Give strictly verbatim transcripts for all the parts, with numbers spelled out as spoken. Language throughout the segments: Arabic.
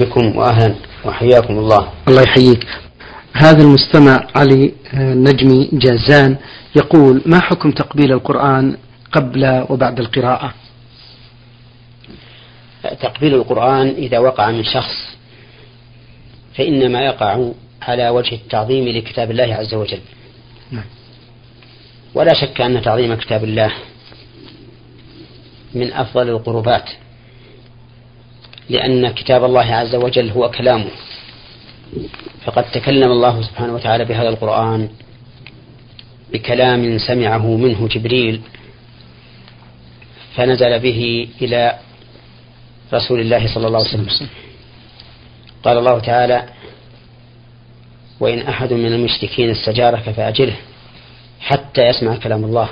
بكم وأهلا وحياكم الله. الله يحييك. هذا المستمع علي نجمي جازان يقول: ما حكم تقبيل القرآن قبل وبعد القراءة؟ تقبيل القرآن إذا وقع من شخص فإنما يقع على وجه التعظيم لكتاب الله عز وجل، ولا شك أن تعظيم كتاب الله من أفضل القربات، لأن كتاب الله عز وجل هو كلامه، فقد تكلم الله سبحانه وتعالى بهذا القرآن بكلام سمعه منه جبريل فنزل به إلى رسول الله صلى الله عليه وسلم. قال الله تعالى: وإن أحد من المشركين استجارك فأجره حتى يسمع كلام الله.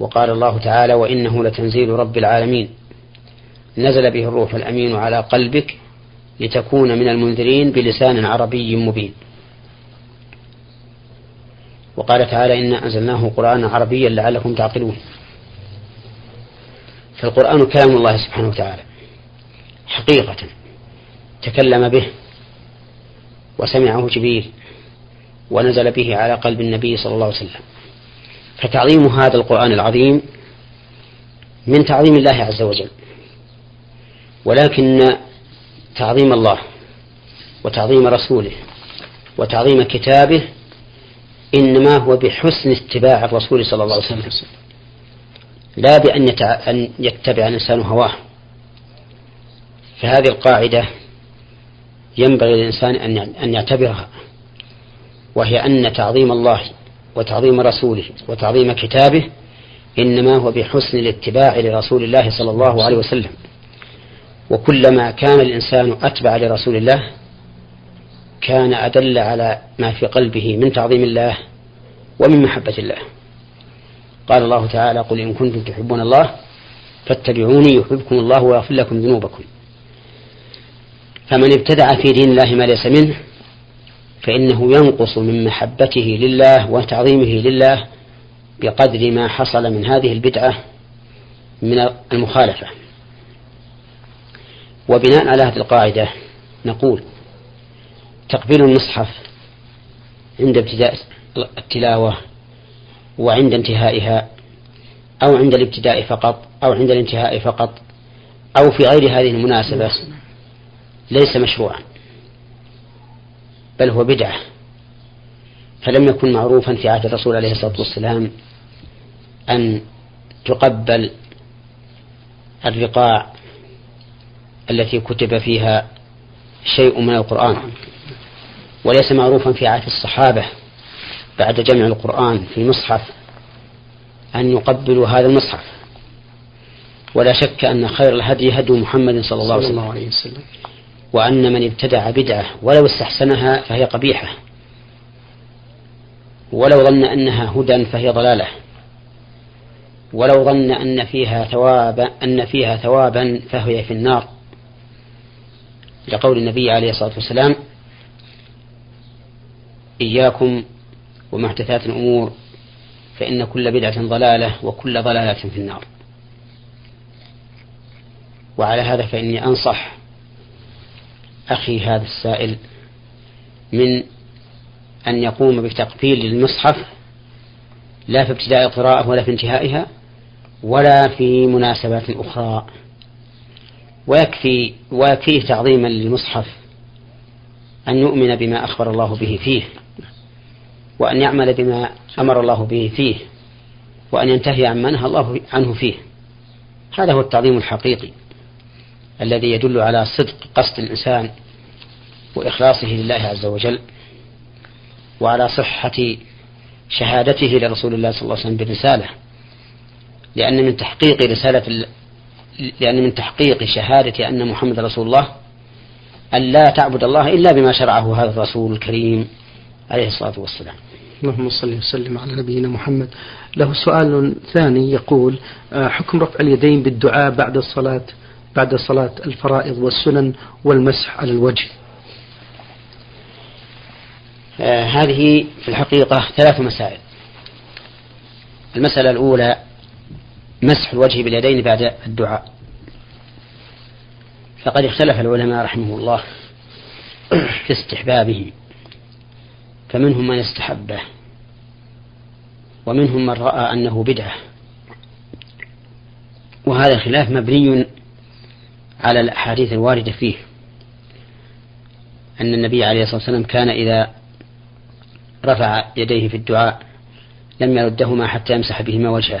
وقال الله تعالى: وإنه لتنزيل رب العالمين نزل به الروح الأمين على قلبك لتكون من المنذرين بلسان عربي مبين. وقال تعالى: إنا أنزلناه قرآنا عربيا لعلكم تعقلون. فالقرآن كلام الله سبحانه وتعالى حقيقة، تكلم به وسمعه جبريل ونزل به على قلب النبي صلى الله عليه وسلم، فتعظيم هذا القرآن العظيم من تعظيم الله عز وجل. ولكن تعظيم الله وتعظيم رسوله وتعظيم كتابه إنما هو بحسن اتباع الرسول صلى الله عليه وسلم، لا بأن أن يتبع الإنسان هواه. فهذه القاعدة ينبغي للإنسان أن يعتبرها، وهي أن تعظيم الله وتعظيم رسوله وتعظيم كتابه إنما هو بحسن الاتباع لرسول الله صلى الله عليه وسلم. وكلما كان الإنسان أتبع لرسول الله كان أدل على ما في قلبه من تعظيم الله ومن محبة الله. قال الله تعالى: قل إن كنتم تحبون الله فاتبعوني يحببكم الله ويغفر لكم ذنوبكم. فمن ابتدع في دين الله ما ليس منه فإنه ينقص من محبته لله وتعظيمه لله بقدر ما حصل من هذه البدعة من المخالفة. وبناء على هذه القاعدة نقول: تقبيل المصحف عند ابتداء التلاوة وعند انتهائها، أو عند الابتداء فقط أو عند الانتهاء فقط أو في غير هذه المناسبة، ليس مشروعا، بل هو بدعة، فلم يكن معروفا في عهد الرسول عليه الصلاة والسلام أن تقبل الرقاع التي كتب فيها شيء من القرآن، وليس معروفا في عهد الصحابة بعد جمع القرآن في مصحف أن يقبلوا هذا المصحف. ولا شك أن خير الهدي هدي محمد صلى الله عليه وسلم، وأن من ابتدع بدعة ولو استحسنها فهي قبيحة، ولو ظن أنها هدى فهي ضلالة، ولو ظن أن فيها ثوابا أن فيها ثوابا فهي في النار، لقول النبي عليه الصلاة والسلام: إياكم ومحدثات الأمور فإن كل بدعة ضلالة وكل ضلالة في النار. وعلى هذا فإني أنصح أخي هذا السائل من أن يقوم بتقبيل المصحف، لا في ابتداء القراءة ولا في انتهائها ولا في مناسبات أخرى، ويكفي ويكفيه تعظيما للمصحف أن يؤمن بما أخبر الله به فيه، وأن يعمل بما أمر الله به فيه، وأن ينتهي عما نهى الله عنه فيه. هذا هو التعظيم الحقيقي الذي يدل على صدق قصد الإنسان وإخلاصه لله عز وجل، وعلى صحة شهادته لرسول الله صلى الله عليه وسلم بالرسالة، لأن من تحقيق رسالة لأن من تحقيق شهادة أن محمد رسول الله أن لا تعبد الله إلا بما شرعه هذا الرسول الكريم عليه الصلاة والسلام. اللهم صل وسلم على نبينا محمد. له سؤال ثاني يقول: حكم رفع اليدين بالدعاء بعد الصلاة بعد صلاة الفرائض والسنن والمسح على الوجه؟ آه هذه في الحقيقة ثلاث مسائل. المسألة الأولى: مسح الوجه باليدين بعد الدعاء، فقد اختلف العلماء رحمه الله في استحبابه، فمنهم من استحبه، ومنهم من رأى أنه بدعة، وهذا الخلاف مبني على الأحاديث الواردة فيه، أن النبي عليه الصلاة والسلام كان إذا رفع يديه في الدعاء لم يردهما حتى يمسح بهما وجهه،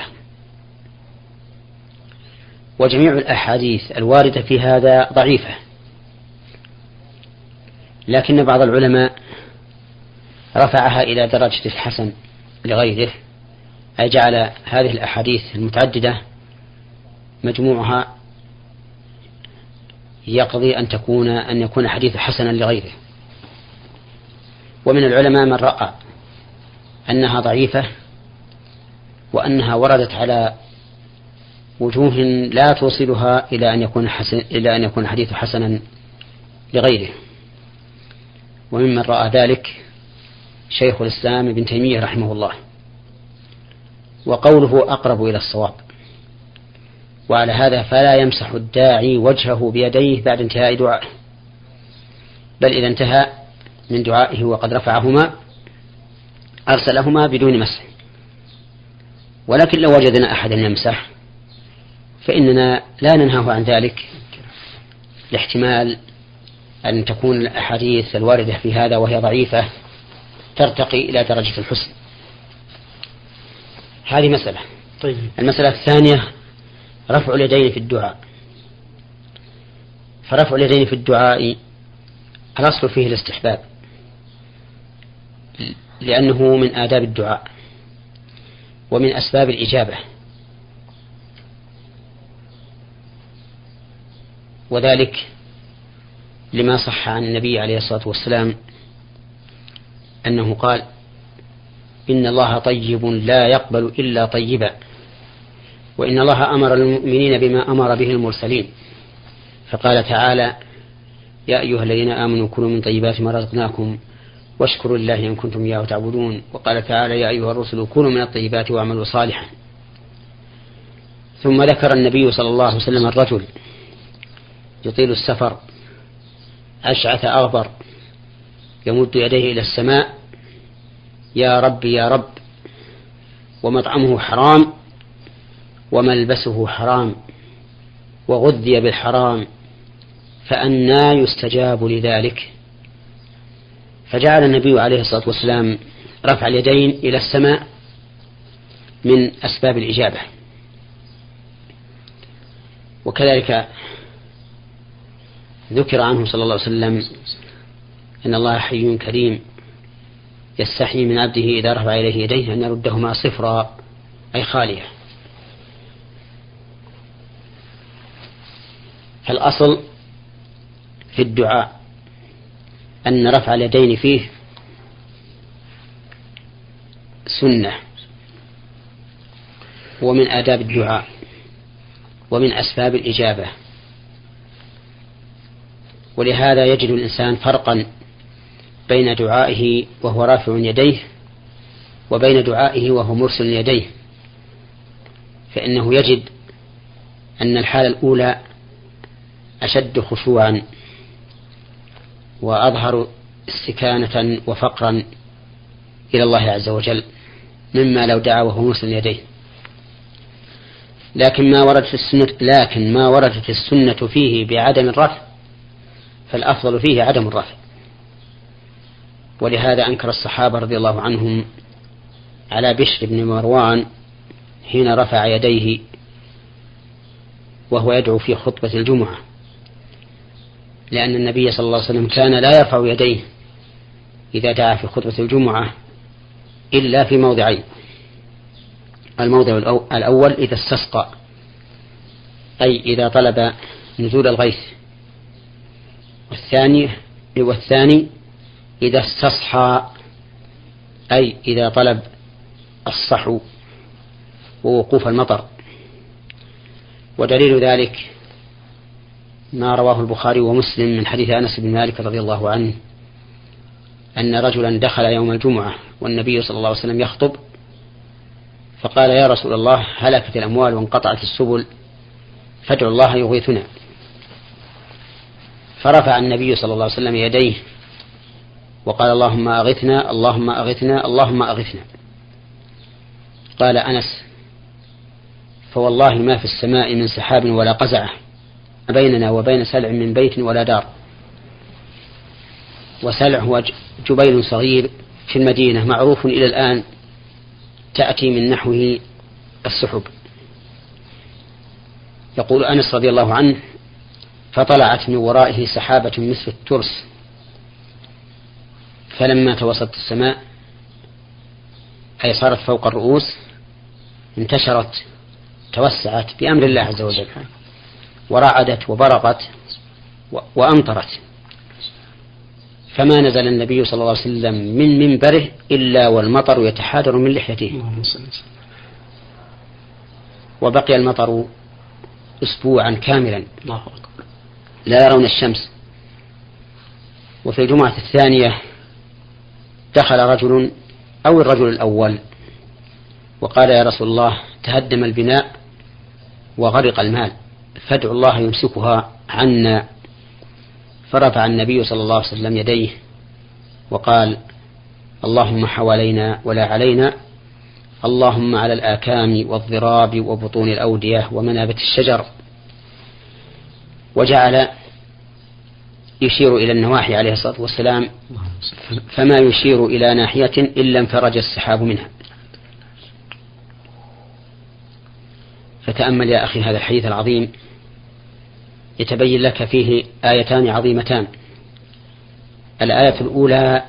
وجميع الأحاديث الواردة في هذا ضعيفة، لكن بعض العلماء رفعها إلى درجة الحسن لغيره، أي جعل هذه الأحاديث المتعددة مجموعها يقضي أن تكون أن يكون حديث حسنا لغيره. ومن العلماء من رأى أنها ضعيفة، وأنها وردت على وجوه لا توصلها إلى أن يكون حسن إلى أن يكون حديث حسنا لغيره. وممن رأى ذلك شيخ الإسلام ابن تيمية رحمه الله، وقوله أقرب إلى الصواب. وعلى هذا فلا يمسح الداعي وجهه بيديه بعد انتهاء دعائه، بل إذا انتهى من دعائه وقد رفعهما أرسلهما بدون مسح. ولكن لو وجدنا أحدا يمسح فإننا لا ننهاه عن ذلك، لاحتمال أن تكون الأحاديث الواردة في هذا وهي ضعيفة ترتقي إلى درجة الحسن. هذه مسألة. طيب. المسألة الثانية رفع اليدين في الدعاء، فرفع اليدين في الدعاء الأصل فيه الاستحباب، لأنه من آداب الدعاء ومن أسباب الإجابة، وذلك لما صح عن النبي عليه الصلاة والسلام أنه قال: إن الله طيب لا يقبل إلا طيبا، وإن الله أمر المؤمنين بما أمر به المرسلين، فقال تعالى: يا أيها الذين آمنوا كلوا من طيبات ما رزقناكم واشكروا الله إن كنتم إياه تعبدون، وقال تعالى: يا أيها الرسل كلوا من الطيبات واعملوا صالحا. ثم ذكر النبي صلى الله عليه وسلم الرجل يطيل السفر أشعث أغبر يمد يديه إلى السماء: يا رب يا رب، ومطعمه حرام وملبسه حرام وغذي بالحرام، فأنى يستجاب لذلك؟ فجعل النبي عليه الصلاة والسلام رفع اليدين إلى السماء من أسباب الإجابة. وكذلك ذكر عنه صلى الله عليه وسلم إن الله حي كريم يستحي من عبده إذا رفع إليه يديه أن يردهما صفرا، أي خالية. فالأصل في الدعاء أن رفع اليدين فيه سنة ومن آداب الدعاء ومن أسباب الإجابة، ولهذا يجد الإنسان فرقا بين دعائه وهو رافع يديه وبين دعائه وهو مرسل يديه، فإنه يجد أن الحالة الأولى أشد خشوعا وأظهر استكانة وفقرا إلى الله عز وجل مما لو دعا وهو مرسل يديه. لكن ما وردت السنة لكن ما وردت السنة فيه بعدم الرفع فالأفضل فيه عدم الرفع، ولهذا أنكر الصحابة رضي الله عنهم على بشر بن مروان حين رفع يديه وهو يدعو في خطبة الجمعة، لأن النبي صلى الله عليه وسلم كان لا يرفع يديه إذا دعا في خطبة الجمعة إلا في موضعين: الموضع الأول إذا استسقى، أي إذا طلب نزول الغيث، والثاني والثاني إذا استصحى، أي إذا طلب الصحو ووقوف المطر. ودليل ذلك ما رواه البخاري ومسلم من حديث أنس بن مالك رضي الله عنه أن رجلا دخل يوم الجمعة والنبي صلى الله عليه وسلم يخطب، فقال: يا رسول الله، هلكت الأموال وانقطعت السبل، فادعوا الله يغيثنا. فرفع النبي صلى الله عليه وسلم يديه وقال اللهم أغثنا اللهم أغثنا اللهم أغثنا. قال أنس فوالله ما في السماء من سحاب ولا قزعة بيننا وبين سلع من بيت ولا دار. وسلع هو جبيل صغير في المدينة معروف إلى الآن تأتي من نحوه السحب. يقول أنس رضي الله عنه فطلعت من ورائه سحابة مثل الترس فلما توسطت السماء أي صارت فوق الرؤوس انتشرت توسعت بأمر الله عز وجل ورعدت وبرقت وأمطرت. فما نزل النبي صلى الله عليه وسلم من منبره إلا والمطر يتحادر من لحيته. وبقي المطر أسبوعا كاملا لا يرون الشمس. وفي الجمعة الثانية دخل رجل أو الرجل الأول وقال يا رسول الله تهدم البناء وغرق المال فادعوا الله يمسكها عنا. فرفع النبي صلى الله عليه وسلم يديه وقال اللهم حوالينا ولا علينا اللهم على الآكام والضراب وبطون الأودية ومنابت الشجر. وجعل يشير إلى النواحي عليه الصلاة والسلام فما يشير إلى ناحية إلا انفرج السحاب منها. فتأمل يا أخي هذا الحديث العظيم يتبين لك فيه آيتان عظيمتان. الآية الأولى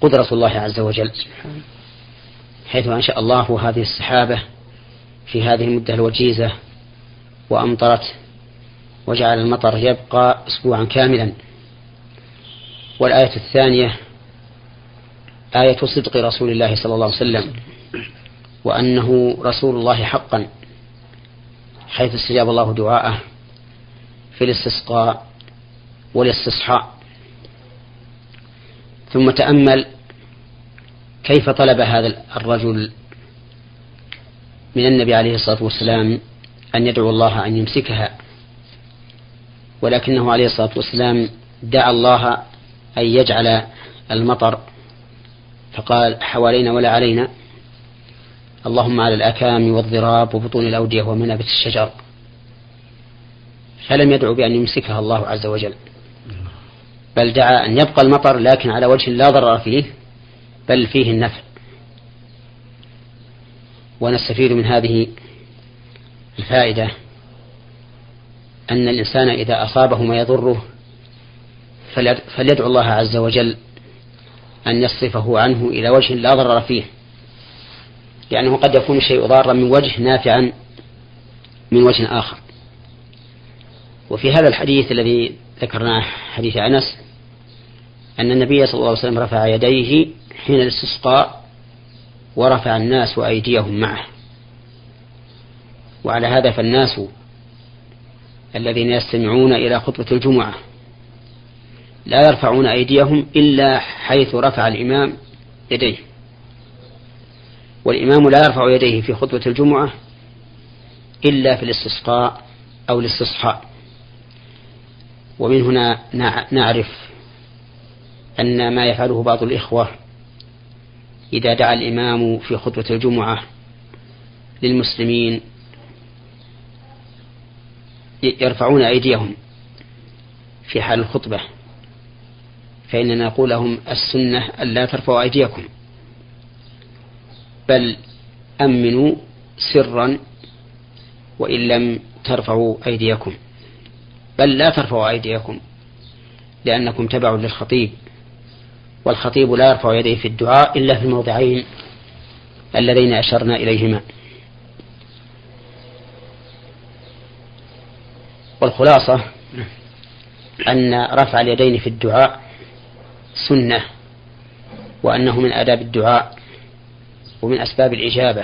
قدرة الله عز وجل حيث أنشأ الله هذه السحابة في هذه المدة الوجيزة وأمطرت وجعل المطر يبقى أسبوعا كاملا. والآية الثانية آية صدق رسول الله صلى الله عليه وسلم وأنه رسول الله حقا حيث استجاب الله دعاءه في الاستسقاء والاستصحاء. ثم تأمل كيف طلب هذا الرجل من النبي عليه الصلاة والسلام أن يدعو الله أن يمسكها ولكنه عليه الصلاة والسلام دعا الله أن يجعل المطر فقال حوالينا ولا علينا اللهم على الأكام والضراب وبطون الأودية ومنابت الشجر. فلم يدعو بأن يمسكها الله عز وجل بل دعا أن يبقى المطر لكن على وجه لا ضرر فيه بل فيه النفع. ونستفيد من هذه الفائدة أن الإنسان إذا أصابه ما يضره فليدعو الله عز وجل أن يصرفه عنه إلى وجه لا ضرر فيه لأنه قد يكون شيء ضارا من وجه نافعا من وجه آخر. وفي هذا الحديث الذي ذكرناه حديث أنس أن النبي صلى الله عليه وسلم رفع يديه حين الاستسقاء ورفع الناس وأيديهم معه. وعلى هذا فالناس الذين يستمعون إلى خطبة الجمعة لا يرفعون أيديهم إلا حيث رفع الإمام يديه. والإمام لا يرفع يديه في خطبة الجمعة إلا في الاستسقاء أو الاستصحاء. ومن هنا نعرف أن ما يفعله بعض الإخوة إذا دعا الإمام في خطبة الجمعة للمسلمين يرفعون أيديهم في حال الخطبة فإننا نقول لهم السنة ألا ترفعوا أيديكم بل أمنوا سرا وإن لم ترفعوا أيديكم بل لا ترفعوا أيديكم لأنكم تبعوا للخطيب والخطيب لا يرفع يديه في الدعاء إلا في الموضعين اللذين أشرنا إليهما. والخلاصة أن رفع اليدين في الدعاء سنة وأنه من آداب الدعاء ومن أسباب الإجابة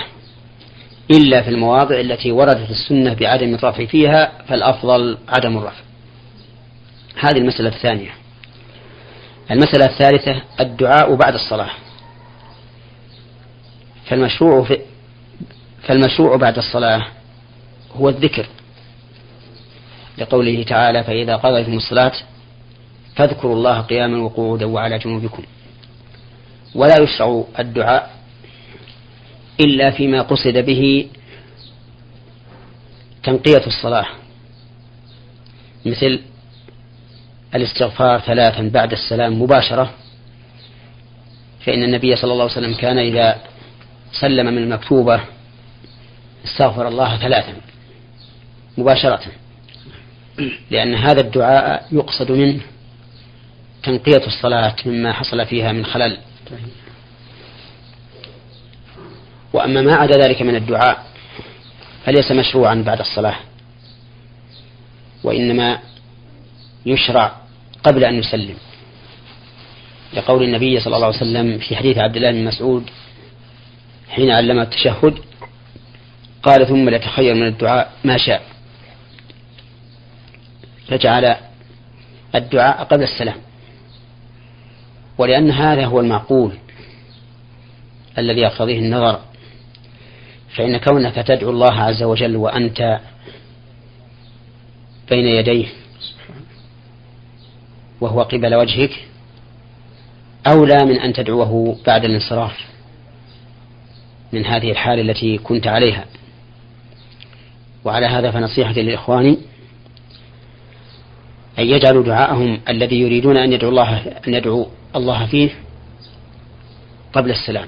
إلا في المواضع التي وردت السنة بعدم الرفع فيها فالأفضل عدم الرفع. هذه المسألة الثانية. المسألة الثالثة الدعاء بعد الصلاة. فالمشروع, في فالمشروع بعد الصلاة هو الذكر لقوله تعالى فإذا قضيتم الصلاة فاذكروا الله قياما وقعودا وعلى جنوبكم. ولا يشرع الدعاء إلا فيما قصد به تنقية الصلاة، مثل الاستغفار ثلاثا بعد السلام مباشرة، فإن النبي صلى الله عليه وسلم كان إذا سلم من المكتوبة استغفر الله ثلاثا مباشرة، لأن هذا الدعاء يقصد منه تنقية الصلاة مما حصل فيها من خلل. وأما ما عدا ذلك من الدعاء فليس مشروعا بعد الصلاة، وإنما يشرع قبل أن يسلم، لقول النبي صلى الله عليه وسلم في حديث عبد الله بن مسعود حين علم التشهد قال: ثم ليتخير من الدعاء ما شاء. فجعل الدعاء قبل السلام، ولأن هذا هو المعقول الذي يقتضيه النظر، فإن كونك تدعو الله عز وجل وأنت بين يديه وهو قبل وجهك أولى من أن تدعوه بعد الانصراف من هذه الحالة التي كنت عليها. وعلى هذا فنصيحتي لإخواني أن يجعلوا دعاءهم الذي يريدون أن يدعو الله أن يدعو الله فيه قبل السلام،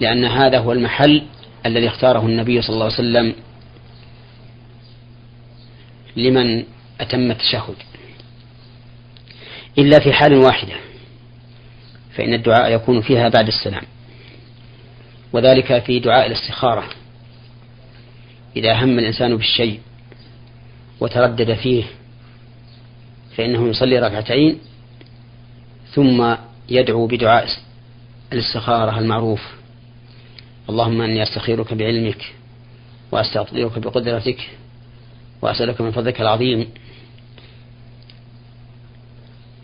لأن هذا هو المحل الذي اختاره النبي صلى الله عليه وسلم لمن أتم التشهد، إلا في حال واحدة فإن الدعاء يكون فيها بعد السلام، وذلك في دعاء الاستخارة، إذا هم الإنسان بالشيء وتردد فيه فإنه يصلي ركعتين ثم يدعو بدعاء الاستخارة المعروف: اللهم أني أستخيرك بعلمك وأستقدرك بقدرتك وأسألك من فضلك العظيم،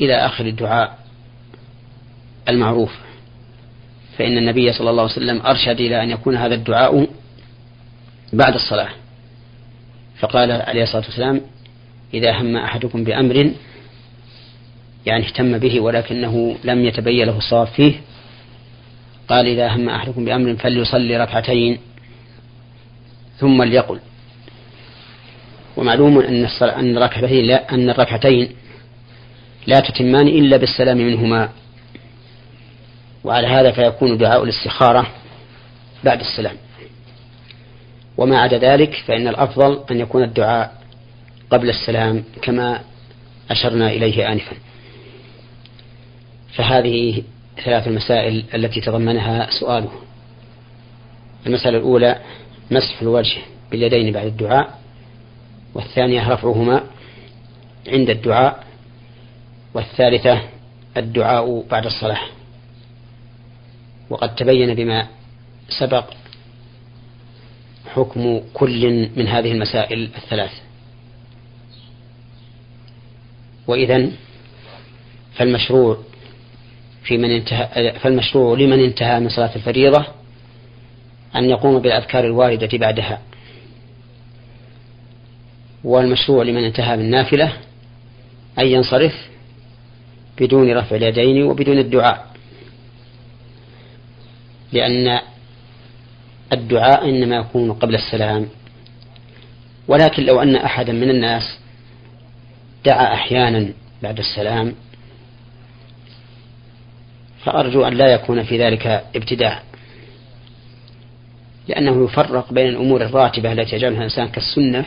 إلى آخر الدعاء المعروف. فإن النبي صلى الله عليه وسلم أرشد إلى أن يكون هذا الدعاء بعد الصلاة، فقال عليه الصلاة والسلام: إذا هم أحدكم بأمر، يعني اهتم به ولكنه لم يتبين له الصواب فيه، قال: إذا هم أحدكم بأمر فليصلي ركعتين ثم ليقل. ومعلوم أن الركعتين لا, أن الركعتين لا تتمان إلا بالسلام منهما، وعلى هذا فيكون دعاء الاستخارة بعد السلام. وما عدا ذلك فإن الأفضل أن يكون الدعاء قبل السلام كما أشرنا إليه آنفا. فهذه ثلاث المسائل التي تضمنها سؤاله. المسألة الأولى مسح الوجه باليدين بعد الدعاء، والثانية رفعهما عند الدعاء، والثالثة الدعاء بعد الصلاة. وقد تبين بما سبق حكم كل من هذه المسائل الثلاث. وإذن فالمشروع في من انتهى فالمشروع لمن انتهى من صلاة الفريضة أن يقوم بالأذكار الواردة بعدها، والمشروع لمن انتهى من نافلة أن ينصرف بدون رفع اليدين وبدون الدعاء، لأن الدعاء إنما يكون قبل السلام. ولكن لو أن أحدا من الناس دعا أحيانا بعد السلام فأرجو أن لا يكون في ذلك ابتداع، لأنه يفرق بين الأمور الراتبة التي يجعلها الإنسان كالسنة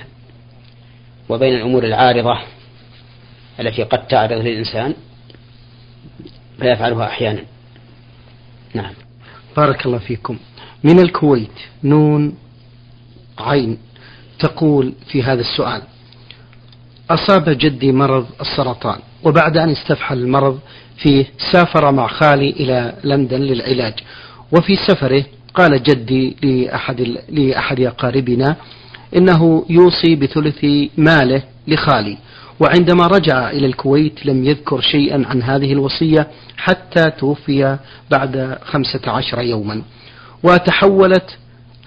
وبين الأمور العارضة التي قد تعرض للإنسان فيفعلها أحيانا. نعم، بارك الله فيكم. من الكويت نون عين تقول في هذا السؤال: أصاب جدي مرض السرطان، وبعد أن استفحل المرض فيه سافر مع خالي إلى لندن للعلاج، وفي سفره قال جدي لأحد, لأحد أقاربنا إنه يوصي بثلث ماله لخالي، وعندما رجع إلى الكويت لم يذكر شيئا عن هذه الوصية حتى توفي بعد خمسة عشر يوما، وتحولت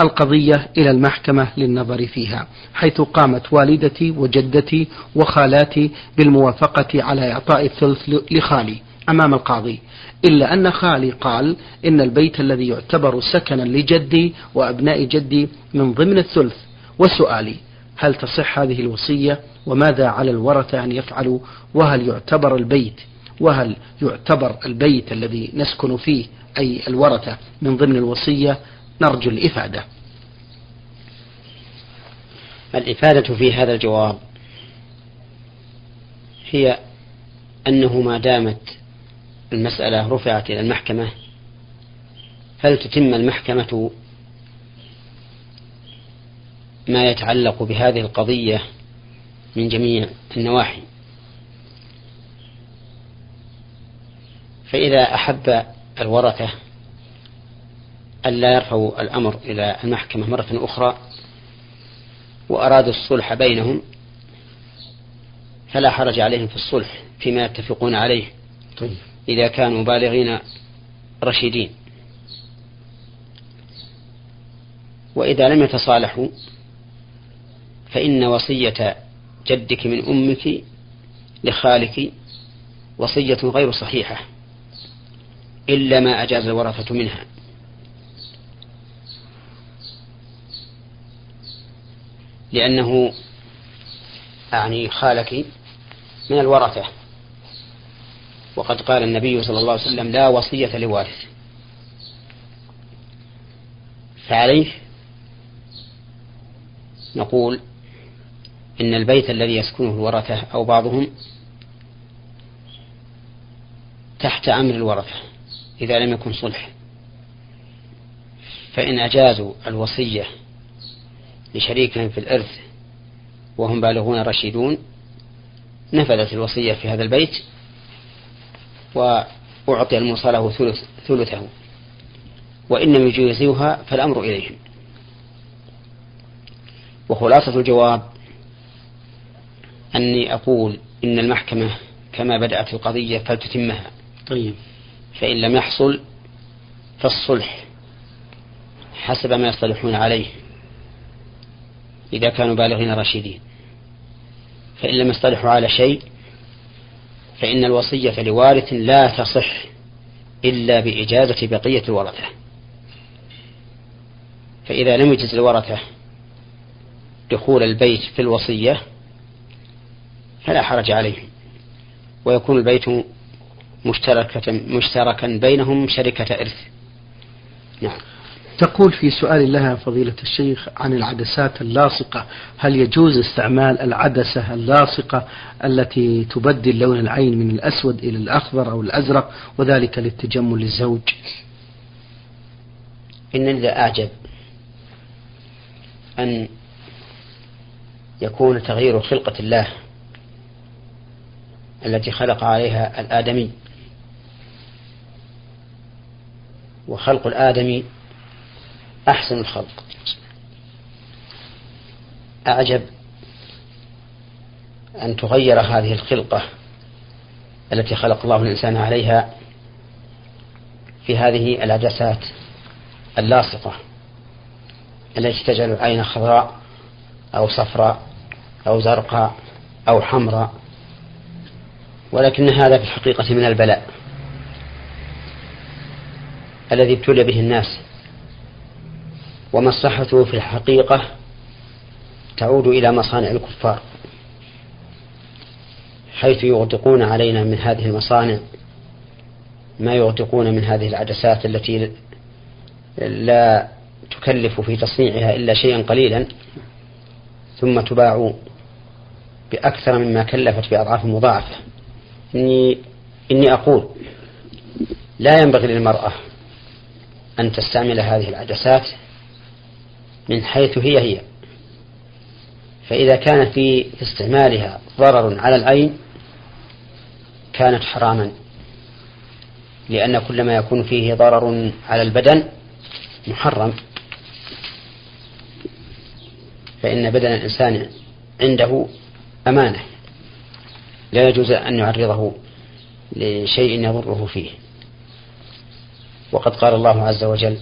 القضية إلى المحكمة للنظر فيها، حيث قامت والدتي وجدتي وخالاتي بالموافقة على إعطاء الثلث لخالي أمام القاضي، إلا أن خالي قال إن البيت الذي يعتبر سكنا لجدي وأبناء جدي من ضمن الثلث. وسؤالي: هل تصح هذه الوصية؟ وماذا على الورثة أن يفعلوا؟ وهل يعتبر البيت وهل يعتبر البيت الذي نسكن فيه أي الورثة من ضمن الوصية؟ نرجو الإفادة. الإفادة في هذا الجواب هي أنه ما دامت المسألة رفعت إلى المحكمة فلتتم المحكمة ما يتعلق بهذه القضية من جميع النواحي، فإذا أحب الورثة ألا يرفعوا الأمر إلى المحكمة مرة أخرى وأرادوا الصلح بينهم فلا حرج عليهم في الصلح فيما يتفقون عليه إذا كانوا بالغين رشيدين، وإذا لم يتصالحوا فإن وصية جدك من أمك لخالك وصية غير صحيحة إلا ما أجاز الورثة منها. لأنه يعني خالك من الورثة، وقد قال النبي صلى الله عليه وسلم: لا وصية لوارث. فعليه نقول إن البيت الذي يسكنه الورثة أو بعضهم تحت أمر الورثة إذا لم يكن صلح، فإن أجازوا الوصية لشريكهم في الإرث وهم بالغون رشيدون نفذت الوصية في هذا البيت وأعطي الموصى له ثلثه، وإن لم يجوزوها فالأمر إليهم. وخلاصة الجواب أني أقول إن المحكمة كما بدأت القضية فلتتمها. طيب. فإن لم يحصل فالصلح حسب ما يصطلحون عليه إذا كانوا بالغين رشيدين، فإن لم يصطلحوا على شيء فإن الوصية لوارث لا تصح إلا بإجازة بقية الورثة. فإذا لم يجز الورثة دخول البيت في الوصية فلا حرج عليهم، ويكون البيت مشتركة مشتركا بينهم شركة إرث. نعم. تقول في سؤال لها فضيلة الشيخ عن العدسات اللاصقة، هل يجوز استعمال العدسة اللاصقة التي تبدل لون العين من الأسود إلى الأخضر أو الأزرق وذلك للتجمل للزوج؟ إنني لا أعجب أن يكون تغيير خلقة الله التي خلق عليها الآدمي، وخلق الآدمي أحسن الخلق، أعجب أن تغير هذه الخلقة التي خلق الله الإنسان عليها في هذه العدسات اللاصقة التي تجعل العين خضراء أو صفراء أو زرقاء أو حمراء، ولكن هذا في الحقيقة من البلاء الذي ابتلي به الناس، ومصلحته في الحقيقة تعود إلى مصانع الكفار حيث يغدقون علينا من هذه المصانع ما يغدقون من هذه العدسات التي لا تكلف في تصنيعها إلا شيئا قليلا ثم تباع بأكثر مما كلفت بأضعاف مضاعفة. إني, إني أقول لا ينبغي للمرأة أن تستعمل هذه العدسات من حيث هي هي، فإذا كان في استعمالها ضرر على العين كانت حراما، لأن كل ما يكون فيه ضرر على البدن محرم، فإن بدن الإنسان عنده أمانة لا يجوز أن يعرضه لشيء يضره فيه. وقد قال الله عز وجل: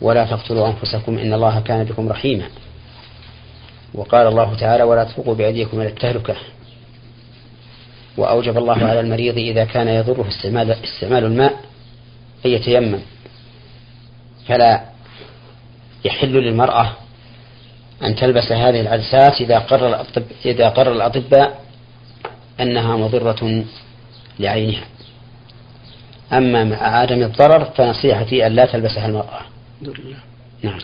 ولا تقتلوا أنفسكم إن الله كان بكم رحيما. وقال الله تعالى ولا تلقوا بأيديكم إلى التهلكة. وأوجب الله على المريض إذا كان يضره استعمال, استعمال الماء أن يتيمم، فلا يحل للمرأة أن تلبس هذه العدسات إذا قرر الأطب إذا قرر الأطباء أنها مضرة لعينها. أما مع عدم الضرر فنصيحتي أن لا تلبسها المرأة. نعم.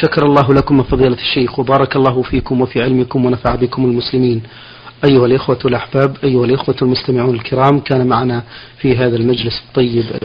شكر الله لكم فضيلة الشيخ، وبارك الله فيكم وفي علمكم، ونفع بكم المسلمين. أيها الإخوة الأحباب، أيها الإخوة المستمعون الكرام، كان معنا في هذا المجلس الطيب